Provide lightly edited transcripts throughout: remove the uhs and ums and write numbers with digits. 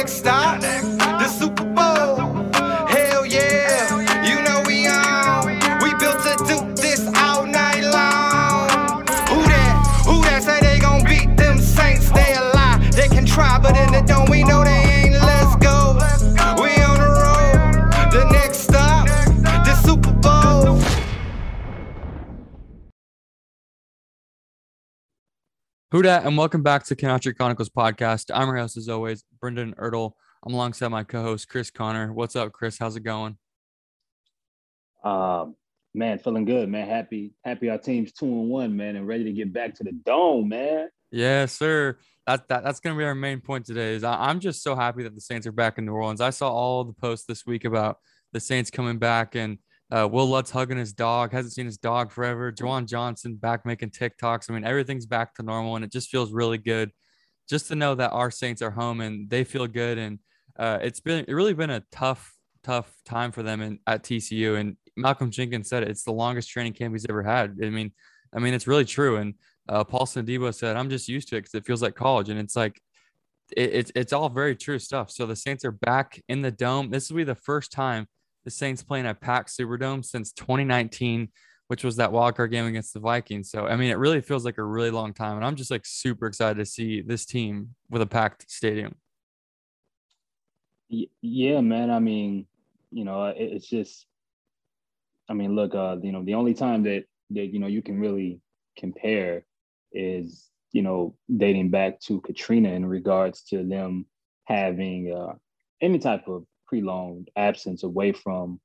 next stop, the Super Bowl. Hell yeah, you know we on. We built to do this all night long. Who that say they gon' beat them Saints? They a lie, they can try, but in the dome we know they ain't. Let's go, we on the road. The next stop, the Super Bowl. Who dat, and welcome back to Kenatric Chronicles podcast. I'm your host, as always, Brendan Ertle. I'm alongside my co-host, Chris Connor. What's up, Chris? How's it going? Man, feeling good, man. Happy our team's 2-1, man, and ready to get back to the dome, man. Yeah, sir. That's going to be our main point today. I'm just so happy that the Saints are back in New Orleans. I saw all the posts this week about the Saints coming back, and Will Lutz hugging his dog, hasn't seen his dog forever. Juwan Johnson back making TikToks. I mean, everything's back to normal, and it just feels really good just to know that our Saints are home and they feel good. And it's really been a tough time for them at TCU. And Malcolm Jenkins said it's the longest training camp he's ever had. I mean, it's really true. And Paul SandiDebo said, "I'm just used to it because it feels like college." And it's like it's all very true stuff. So the Saints are back in the dome. This will be the first time the Saints playing at Packed Superdome since 2019, which was that wildcard game against the Vikings. So, I mean, it really feels like a really long time. And I'm just like super excited to see this team with a packed stadium. Yeah, man. I mean, you know, it's just, I mean, look, you know, the only time that, you know, you can really compare is, you know, dating back to Katrina in regards to them having any type of prolonged absence away from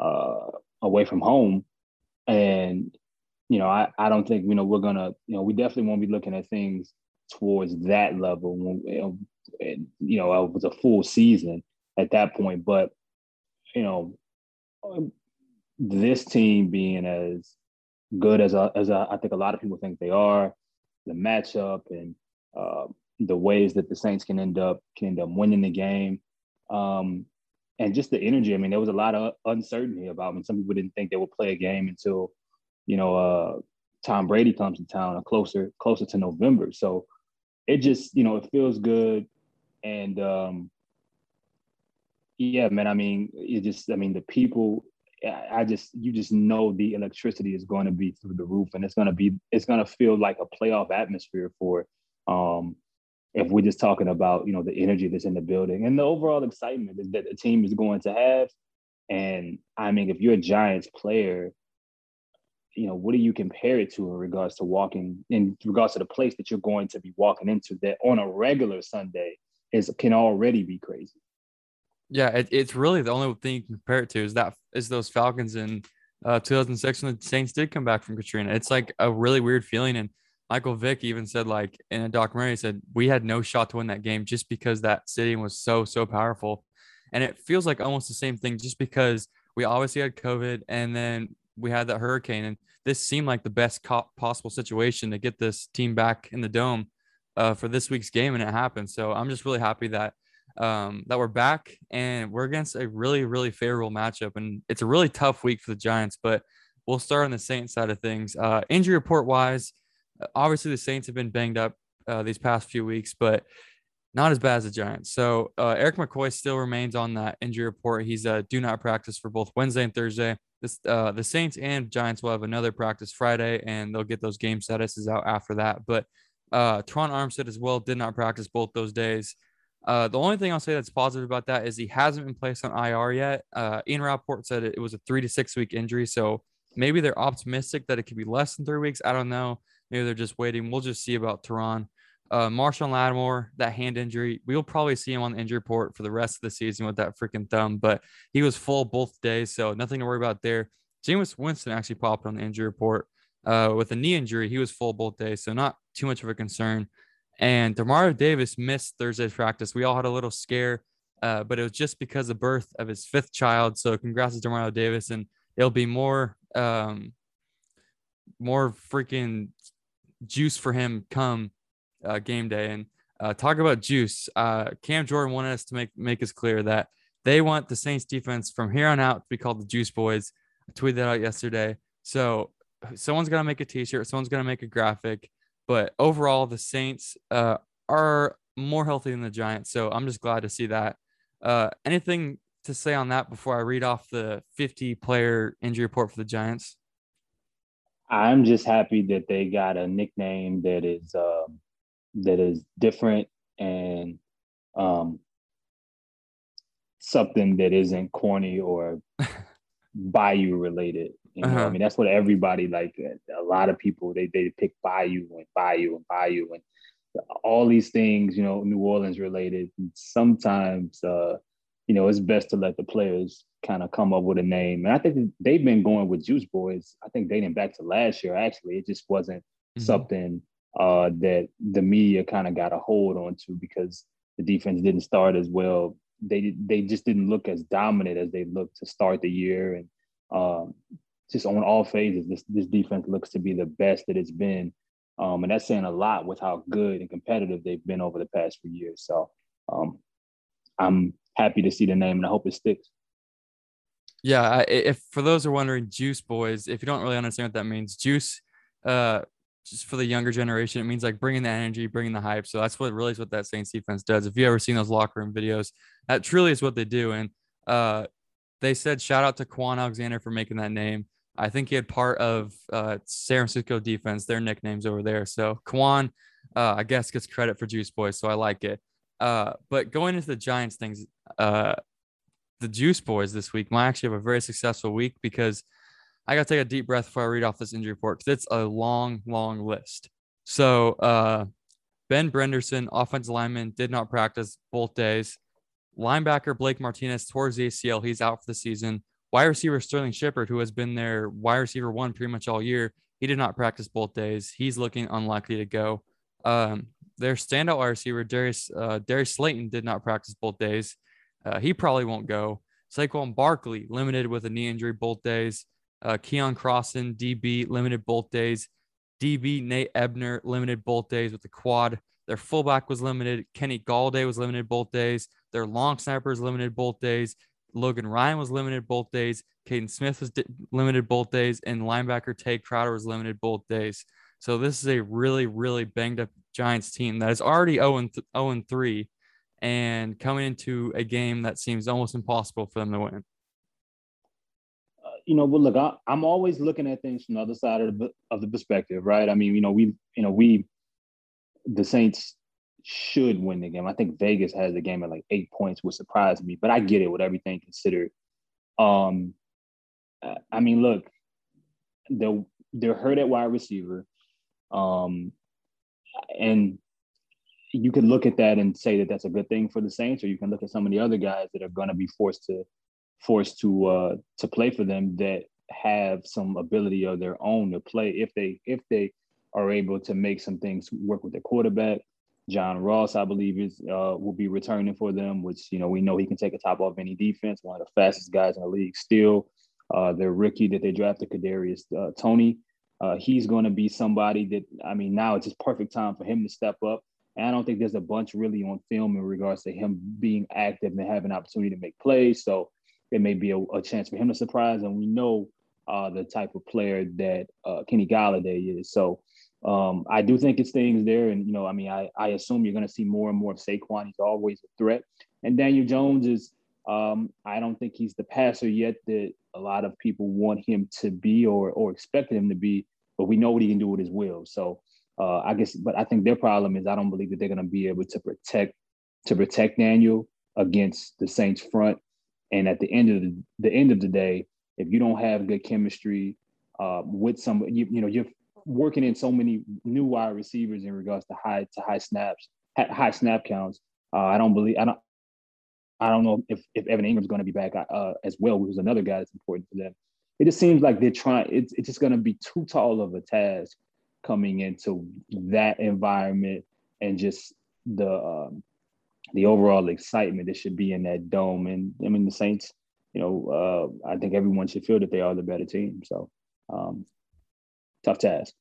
home. And, you know, I don't think, you know, we're going to, you know, we definitely won't be looking at things towards that level when, you know, it was a full season at that point. But, you know, this team being as good as I think a lot of people think they are, the matchup and the ways that the Saints can end up winning the game. And just the energy. I mean, there was a lot of uncertainty about when some people didn't think they would play a game until, you know, Tom Brady comes to town or closer to November. So it just, you know, it feels good. And yeah, man, I mean, it just, I mean, the people, you just know the electricity is going to be through the roof, and it's going to feel like a playoff atmosphere for it. If we're just talking about, you know, the energy that's in the building and the overall excitement that the team is going to have. And I mean, if you're a Giants player, you know, what do you compare it to in regards to the place that you're going to be walking into that on a regular Sunday can already be crazy. Yeah. It's really the only thing you can compare it to is those Falcons in 2006 when the Saints did come back from Katrina. It's like a really weird feeling. And Michael Vick even said, like, in a documentary, he said, we had no shot to win that game just because that stadium was so powerful. And it feels like almost the same thing just because we obviously had COVID and then we had that hurricane. And this seemed like the best possible situation to get this team back in the dome for this week's game, and it happened. So I'm just really happy that that we're back, and we're against a really, really favorable matchup. And it's a really tough week for the Giants, but we'll start on the Saints side of things. Injury report-wise, obviously, the Saints have been banged up these past few weeks, but not as bad as the Giants. So Eric McCoy still remains on that injury report. He's due not practice for both Wednesday and Thursday. The Saints and Giants will have another practice Friday, and they'll get those game statuses out after that. But Tron Armstead as well did not practice both those days. The only thing I'll say that's positive about that is he hasn't been placed on IR yet. Ian Rapport said it was a 3 to 6 week injury, so maybe they're optimistic that it could be less than 3 weeks. I don't know. Maybe they're just waiting. We'll just see about Terron. Marshawn Lattimore, that hand injury, we'll probably see him on the injury report for the rest of the season with that freaking thumb, but he was full both days, so nothing to worry about there. Jameis Winston actually popped on the injury report with a knee injury. He was full both days, so not too much of a concern. And Demario Davis missed Thursday's practice. We all had a little scare, but it was just because of the birth of his 5th child, so congrats to Demario Davis, and it'll be more freaking juice for him come game day. And talk about juice. Cam Jordan wanted us to make us clear that they want the Saints defense from here on out to be called the Juice Boys. I tweeted that out yesterday. So someone's going to make a t-shirt. Someone's going to make a graphic. But overall, the Saints are more healthy than the Giants. So I'm just glad to see that. Anything to say on that before I read off the 50-player injury report for the Giants? I'm just happy that they got a nickname that is different and something that isn't corny or Bayou related. You know what I mean? That's what everybody, like a lot of people, they pick Bayou and Bayou and Bayou and all these things, you know, New Orleans related. And sometimes, you know, it's best to let the players kind of come up with a name. And I think they've been going with Juice Boys. I think dating back to last year, actually. It just wasn't something that the media kind of got a hold on to because the defense didn't start as well. They just didn't look as dominant as they looked to start the year. And just on all phases, this defense looks to be the best that it's been. And that's saying a lot with how good and competitive they've been over the past few years. So I'm happy to see the name, and I hope it sticks. Yeah, if for those who are wondering, Juice Boys, if you don't really understand what that means, Juice, just for the younger generation, it means like bringing the energy, bringing the hype. So that's what really is what that Saints defense does. If you've ever seen those locker room videos, that truly is what they do. And they said shout out to Quan Alexander for making that name. I think he had part of San Francisco defense, their nicknames over there. So Quan, I guess, gets credit for Juice Boys, so I like it. But going into the Giants things, the Juice Boys this week might actually have a very successful week because I got to take a deep breath before I read off this injury report because it's a long, long list. So Ben Brenderson, offensive lineman, did not practice both days. Linebacker Blake Martinez towards the ACL. He's out for the season. Wide receiver Sterling Shepard, who has been their wide receiver one pretty much all year, he did not practice both days. He's looking unlikely to go. Their standout wide receiver, Darius Slayton, did not practice both days. He probably won't go. Saquon Barkley, limited with a knee injury both days. Keon Crossan, DB, limited both days. DB Nate Ebner, limited both days with the quad. Their fullback was limited. Kenny Galladay was limited both days. Their long snapper is limited both days. Logan Ryan was limited both days. Caden Smith was limited both days. And linebacker Tay Crowder was limited both days. So this is a really, really banged-up Giants team that is already 0-3 and coming into a game that seems almost impossible for them to win. You know, but look, I'm always looking at things from the other side of the perspective, right? I mean, the Saints should win the game. I think Vegas has the game at like 8 points, which surprised me, but I get it with everything considered. I mean, look, they're hurt at wide receiver. And you could look at that and say that that's a good thing for the Saints, or you can look at some of the other guys that are going to be forced to play for them that have some ability of their own to play if they are able to make some things work with their quarterback. John Ross, I believe, will be returning for them, which, you know, we know he can take a top off any defense, one of the fastest guys in the league still. Their rookie that they drafted, Kadarius Toney, he's going to be somebody that, I mean, now it's just perfect time for him to step up. And I don't think there's a bunch really on film in regards to him being active and having an opportunity to make plays. So it may be a chance for him to surprise. And we know the type of player that Kenny Galladay is. So I do think it's things there. And, you know, I mean, I assume you're going to see more and more of Saquon. He's always a threat. And Daniel Jones is, I don't think he's the passer yet that a lot of people want him to be or expected him to be, but we know what he can do with his will. So I guess, but I think their problem is I don't believe that they're going to be able to protect Daniel against the Saints front. And at the end of the day, if you don't have good chemistry with somebody, you know, you're working in so many new wide receivers in regards to high snaps, high snap counts. I don't know if Evan Ingram's going to be back as well, which is another guy that's important for them. It just seems like they're trying. It's just going to be too tall of a task coming into that environment and just the overall excitement that should be in that dome. And I mean, the Saints, you know, I think everyone should feel that they are the better team. So tough task.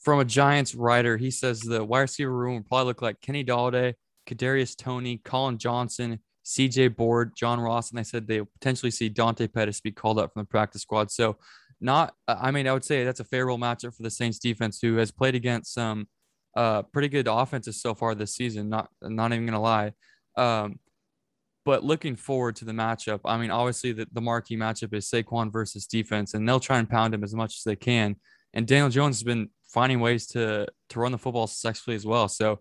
From a Giants writer, he says the wide receiver room will probably look like Kenny Galladay, Kadarius Toney, Colin Johnson, CJ Board, John Ross, and they said they potentially see Dante Pettis be called up from the practice squad. So I would say that's a favorable matchup for the Saints defense, who has played against some pretty good offenses so far this season. Not even gonna lie. But looking forward to the matchup, I mean, obviously the marquee matchup is Saquon versus defense, and they'll try and pound him as much as they can. And Daniel Jones has been finding ways to run the football successfully as well. So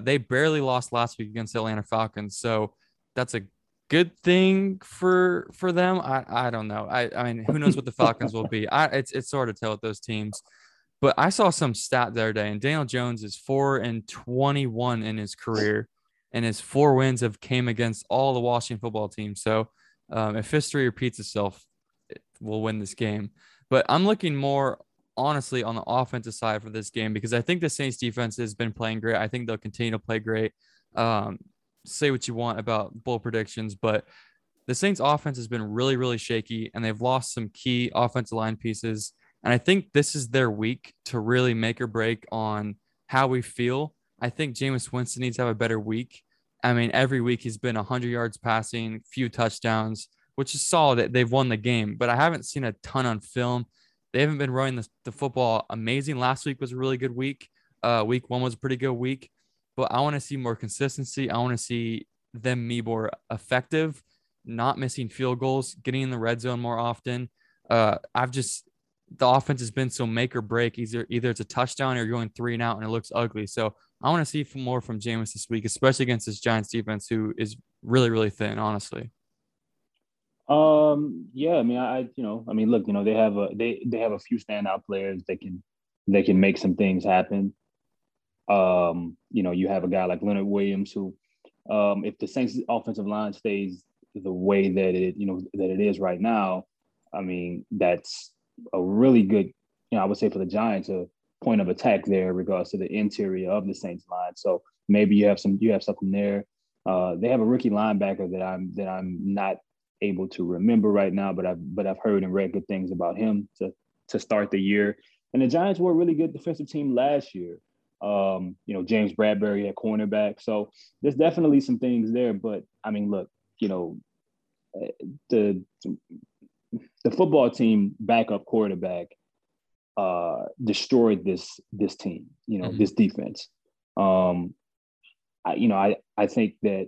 they barely lost last week against the Atlanta Falcons. So that's a good thing for them. I don't know. I mean, who knows what the Falcons will be. It's hard to tell with those teams. But I saw some stat the other day, and Daniel Jones is 4-21 in his career, and his 4 wins have came against all the Washington football team. So if history repeats itself, we'll win this game. But I'm looking more honestly on the offensive side for this game, because I think the Saints defense has been playing great. I think they'll continue to play great. Say what you want about bold predictions, but the Saints offense has been really, really shaky, and they've lost some key offensive line pieces. And I think this is their week to really make or break on how we feel. I think Jameis Winston needs to have a better week. I mean, every week he's been 100 yards passing, few touchdowns, which is solid. They've won the game, but I haven't seen a ton on film. They haven't been running the football amazing. Last week was a really good week. Week one was a pretty good week, but I want to see more consistency. I want to see them be more effective, not missing field goals, getting in the red zone more often. The offense has been so make or break. Either it's a touchdown or you're going 3 and out and it looks ugly. So I want to see more from Jameis this week, especially against this Giants defense, who is really, really thin, honestly. Yeah, I mean, look, they have a few standout players that can make some things happen. You have a guy like Leonard Williams, who, if the Saints offensive line stays the way that it is right now, I mean, that's a really good, I would say for the Giants, a point of attack there in regards to the interior of the Saints line. So maybe you have something there. They have a rookie linebacker that I'm not able to remember right now, but I've heard and read good things about him to start the year. And the Giants were a really good defensive team last year. James Bradbury at cornerback. So there's definitely some things there, but I mean, look, the football team backup quarterback destroyed this team, mm-hmm. this defense. I think that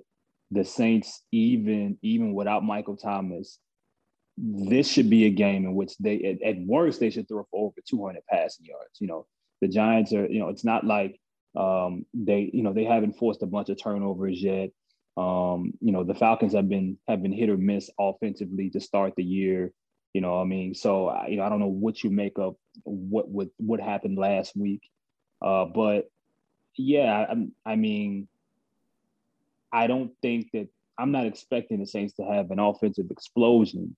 the Saints, even without Michael Thomas, this should be a game in which they, at worst, they should throw for over 200 passing yards. The Giants are, it's not like they haven't forced a bunch of turnovers yet. The Falcons have been hit or miss offensively to start the year. So, I don't know what you make of what happened last week. But yeah, I don't think that I'm not expecting the Saints to have an offensive explosion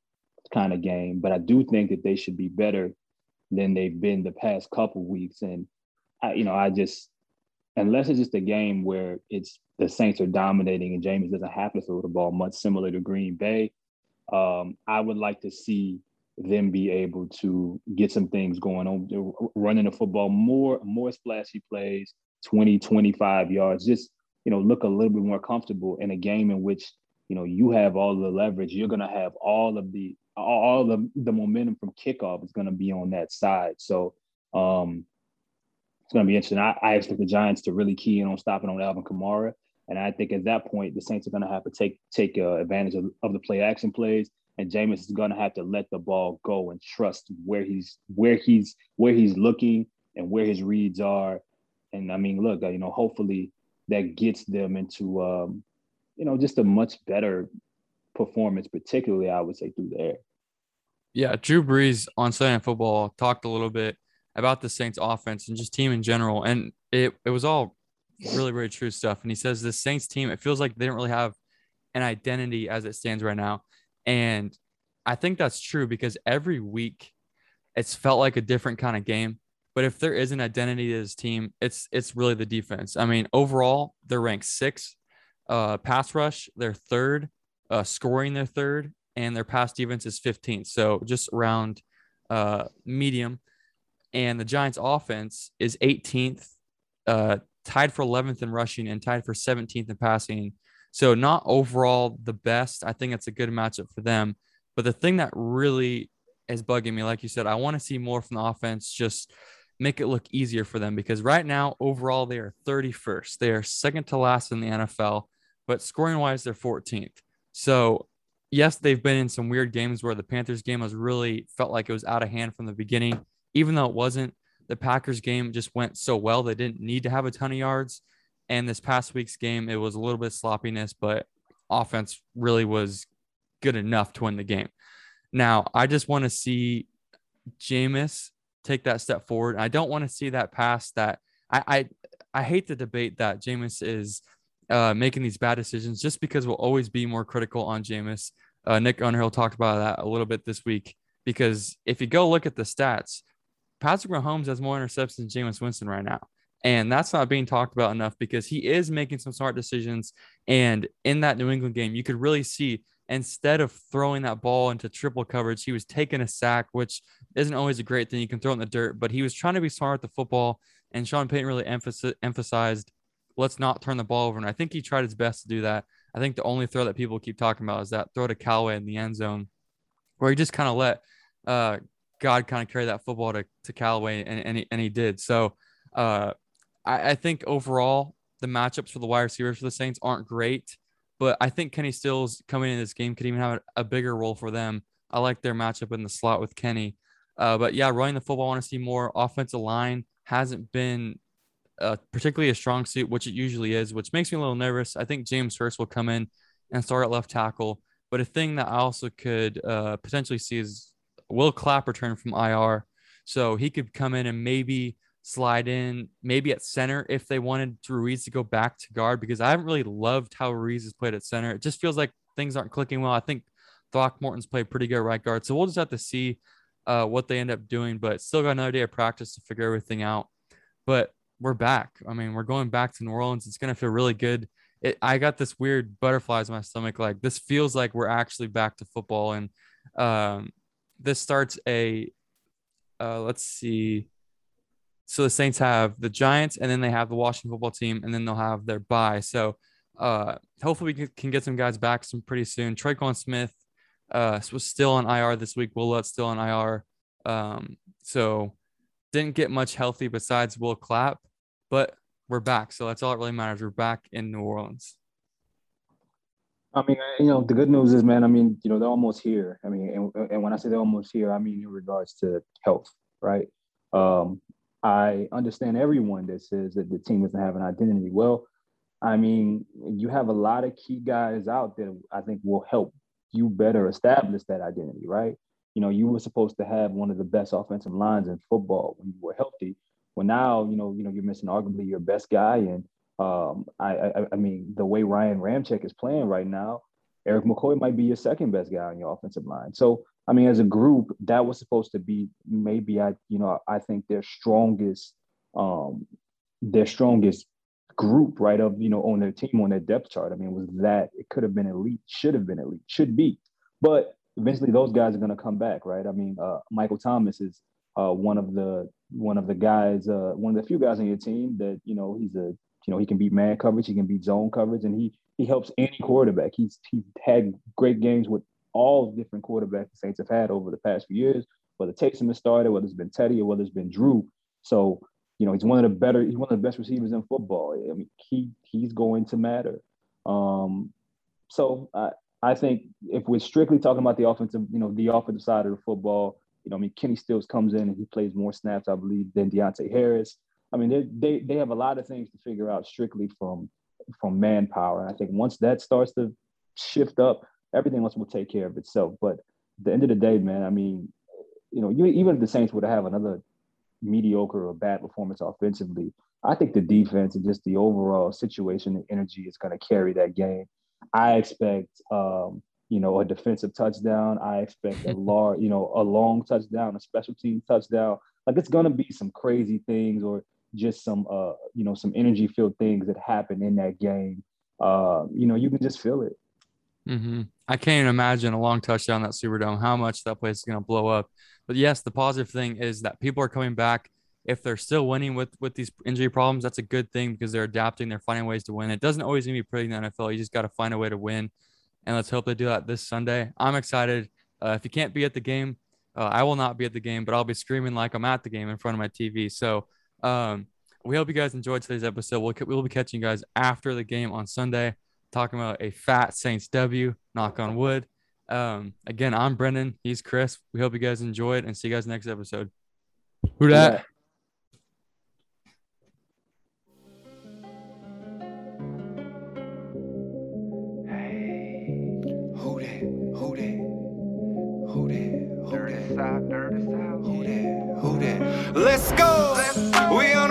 kind of game, but I do think that they should be better than they've been the past couple weeks. And unless it's just a game where it's the Saints are dominating and Jameis doesn't have to throw the ball much, similar to Green Bay, I would like to see them be able to get some things going on, running the football, more splashy plays, 20, 25 yards, just, look a little bit more comfortable in a game in which, you have all the leverage. You're going to have all the momentum from kickoff is going to be on that side. So, it's going to be interesting. I expect the Giants to really key in on stopping on Alvin Kamara, and I think at that point the Saints are going to have to take advantage of the play action plays, and Jameis is going to have to let the ball go and trust where he's looking and where his reads are. And I mean, look, hopefully that gets them into just a much better performance, particularly I would say through the air. Yeah, Drew Brees on Sunday Night Football talked a little bit about the Saints offense and just team in general. And it was all really, really true stuff. And he says the Saints team, it feels like they don't really have an identity as it stands right now. And I think that's true, because every week it's felt like a different kind of game. But if there is an identity to this team, it's really the defense. I mean, overall, they're ranked 6th. Pass rush, they're 3rd. Scoring, they're 3rd. And their pass defense is 15th. So just around medium. And the Giants offense is 18th, tied for 11th in rushing and tied for 17th in passing. So not overall the best. I think it's a good matchup for them. But the thing that really is bugging me, like you said, I want to see more from the offense, just make it look easier for them, because right now, overall, they are 31st. They are second to last in the NFL, but scoring-wise, they're 14th. So, yes, they've been in some weird games where the Panthers game was really felt like it was out of hand from the beginning, even though it wasn't. The Packers game just went so well. They didn't need to have a ton of yards. And this past week's game, it was a little bit of sloppiness, but offense really was good enough to win the game. Now, I just want to see Jameis take that step forward. I don't want to see that pass that I hate the debate that Jameis is making these bad decisions, just because we'll always be more critical on Jameis. Nick Underhill talked about that a little bit this week, because if you go look at the stats, Patrick Mahomes has more interceptions than Jameis Winston right now. And that's not being talked about enough, because he is making some smart decisions. And in that New England game, you could really see, instead of throwing that ball into triple coverage, he was taking a sack, which isn't always a great thing. You can throw it in the dirt, but he was trying to be smart with the football. And Sean Payton really emphasized, let's not turn the ball over. And I think he tried his best to do that. I think the only throw that people keep talking about is that throw to Callaway in the end zone, where he just kind of let God kind of carry that football to Callaway, and he did. So I think overall the matchups for the wide receivers for the Saints aren't great, but I think Kenny Stills coming into this game could even have a bigger role for them. I like their matchup in the slot with Kenny. But yeah, running the football, I want to see more. Offensive line hasn't been particularly a strong suit, which it usually is, which makes me a little nervous. I think James Hurst will come in and start at left tackle. But a thing that I also could potentially see is Will Clapp return from IR. So he could come in and maybe slide in, maybe at center if they wanted Ruiz to go back to guard, because I haven't really loved how Ruiz has played at center. It just feels like things aren't clicking well. I think Throckmorton's played pretty good right guard. So we'll just have to see what they end up doing, but still got another day of practice to figure everything out. But we're back. I mean, we're going back to New Orleans. It's going to feel really good. I got this weird butterflies in my stomach. Like, this feels like we're actually back to football. And this starts let's see. So the Saints have the Giants, and then they have the Washington football team, and then they'll have their bye. So hopefully we can get some guys back some pretty soon. Tre'Quan Smith was still on IR this week. Will Lutz still on IR. So didn't get much healthy besides Will Clapp, but we're back. So that's all that really matters. We're back in New Orleans. I mean, the good news is, man, they're almost here. I mean, and when I say they're almost here, I mean in regards to health, right? I understand everyone that says that the team doesn't have an identity. Well, I mean, you have a lot of key guys out that I think will help you better establish that identity, right? You were supposed to have one of the best offensive lines in football when you were healthy. Well, now, you're missing arguably your best guy. And I mean, the way Ryan Ramczyk is playing right now, Eric McCoy might be your second best guy on your offensive line. So, I mean, as a group, that was supposed to be maybe, I think their strongest group, right, of, on their team, on their depth chart. I mean, was that it could have been elite, should have been elite, should be. But eventually those guys are going to come back, right? I mean, Michael Thomas is one of the few guys on your team that, he can beat man coverage, he can beat zone coverage, and he helps any quarterback. He's had great games with all different quarterbacks the Saints have had over the past few years, whether Taysom has started, whether it's been Teddy, or whether it's been Drew. So, he's one of the best receivers in football. I mean, he's going to matter. So I think if we're strictly talking about the offensive side of the football, Kenny Stills comes in and he plays more snaps, I believe, than Deontay Harris. I mean, they have a lot of things to figure out strictly from manpower. And I think once that starts to shift up, everything else will take care of itself. But at the end of the day, man, I mean, even if the Saints were to have another mediocre or bad performance offensively, I think the defense and just the overall situation and energy is going to carry that game. I expect, a defensive touchdown. I expect a long touchdown, a special team touchdown. Like, it's going to be some crazy things or just some, some energy-filled things that happen in that game. You can just feel it. Mm-hmm. I can't even imagine a long touchdown at Superdome, how much that place is going to blow up. But yes, the positive thing is that people are coming back. If they're still winning with these injury problems, that's a good thing, because they're adapting. They're finding ways to win. It doesn't always need to be pretty in the NFL. You just got to find a way to win. And let's hope they do that this Sunday. I'm excited. If you can't be at the game, I will not be at the game, but I'll be screaming like I'm at the game in front of my TV. So we hope you guys enjoyed today's episode. We'll be catching you guys after the game on Sunday, talking about a fat Saints W, knock on wood. Again, I'm Brendan. He's Chris. We hope you guys enjoyed, and see you guys next episode. Who dat? Yeah. Let's go. Let's go. We are